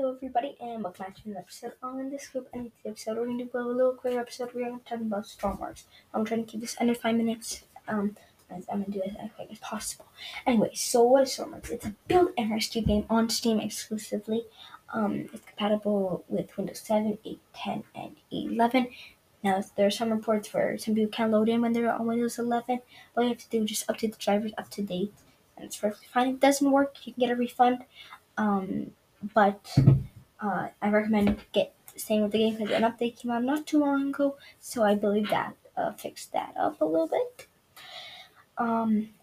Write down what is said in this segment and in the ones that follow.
Hello everybody, and welcome back to another episode on The Scoop. And in today's episode, we're going to do a little quick episode. We're going to be talking about Stormworks. I'm trying to keep this under 5 minutes, as I'm going to do this as quick as possible. Anyway, so what is Stormworks? It's a build and rescue game on Steam exclusively. It's compatible with Windows 7, 8, 10, and 11. Now, there are some reports where some people can load in when they're on Windows 11. All you have to do is just update the drivers up to date, and it's perfectly fine. If it doesn't work, you can get a refund. But I recommend staying with the game because an update came out not too long ago, so I believe that fixed that up a little bit.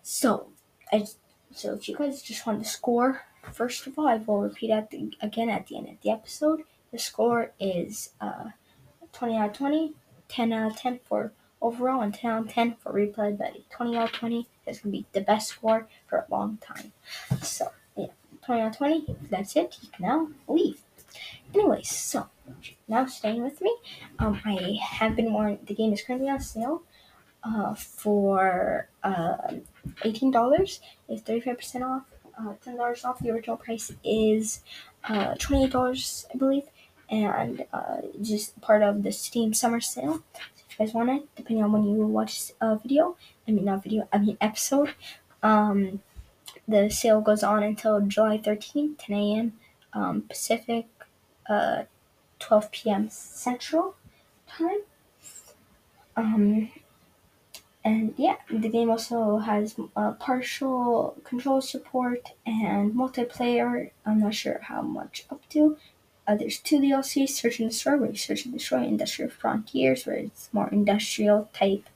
So if you guys just want the score, first of all, I will repeat again at the end of the episode. The score is 20 out of 20, 10 out of 10 for overall, and 10 out of 10 for replay. But 20 out of 20 is gonna be the best score for a long time. So. 20 out of 20, if that's it, you can now leave. Anyway, so, now staying with me, I have been warned, the game is currently on sale for $18. It's 35% off, $10 off. The original price is $28, I believe, and just part of the Steam Summer Sale. So if you guys want it, depending on when you watch a video, episode, the sale goes on until July 13th, 10 a.m. Pacific, 12 p.m. Central time. The game also has partial control support and multiplayer. I'm not sure how much up to. There's 2 DLCs, Search and Destroy, where you search and destroy, Industrial Frontiers, where it's more industrial type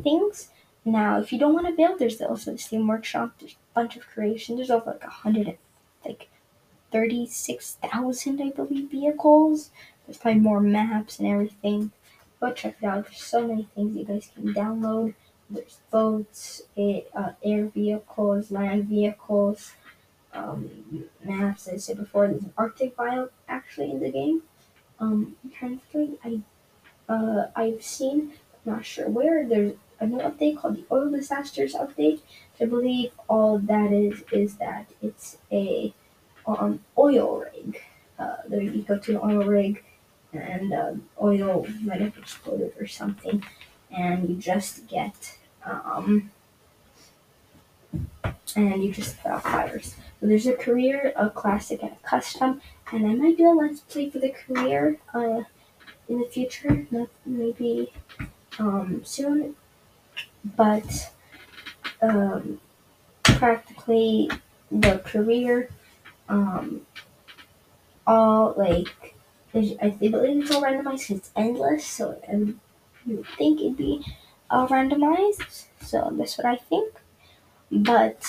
things. Now, if you don't want to build, there's also the Steam Workshop. There's a bunch of creation. There's over 36,000, I believe, vehicles. There's probably more maps and everything. Go check it out. There's so many things you guys can download. There's boats, air vehicles, land vehicles, maps. As I said before, there's an Arctic biome actually in the game. I've seen, not sure where, there's a new update called the Oil Disasters update. I believe all that is that it's a oil rig. You go to an oil rig, and oil might have exploded or something, and you just get put out fires. So there's a career, a classic, and a custom, and I might do a let's play for the career in the future, maybe soon. But practically the career, I believe it's all randomized. It's endless, so you would think it'd be all randomized. So that's what I think. But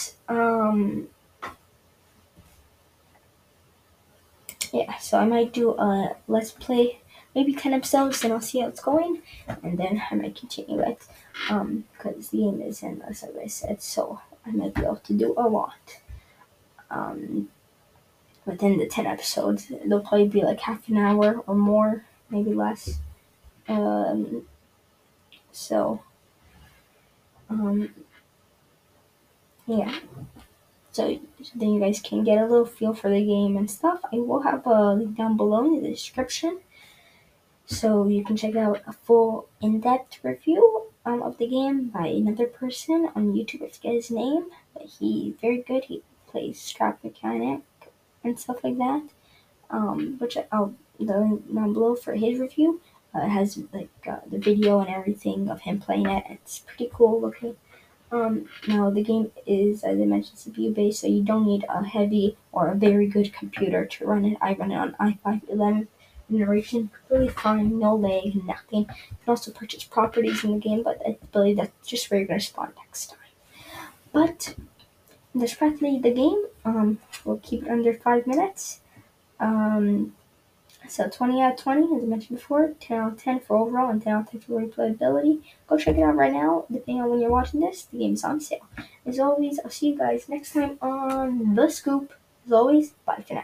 so I might do a let's play. Maybe 10 episodes, and I'll see how it's going, and then I might continue it, because the game is endless, as I said, so I might be able to do a lot. Within the 10 episodes, they'll probably be like half an hour or more, maybe less. So then you guys can get a little feel for the game and stuff. I will have a link down below in the description, so you can check out a full in-depth review of the game by another person on YouTube. I forget his name, but he's very good. He plays Scrap Mechanic and stuff like that, which I'll link down below for his review. It has the video and everything of him playing it. It's pretty cool looking. Now, the game is, as I mentioned, CPU-based, so you don't need a heavy or a very good computer to run it. I run it on i5-11th. Generation, really fine, no lag, nothing. You can also purchase properties in the game, but I believe that's just where you're going to spawn next time. But that's practically the game. We'll keep it under 5 minutes. So 20 out of 20, as I mentioned before, 10 out of 10 for overall, and 10 out of 10 for replayability. Go check it out right now. Depending on when you're watching this, the game's on sale. As always, I'll see you guys next time on The Scoop. As always, bye for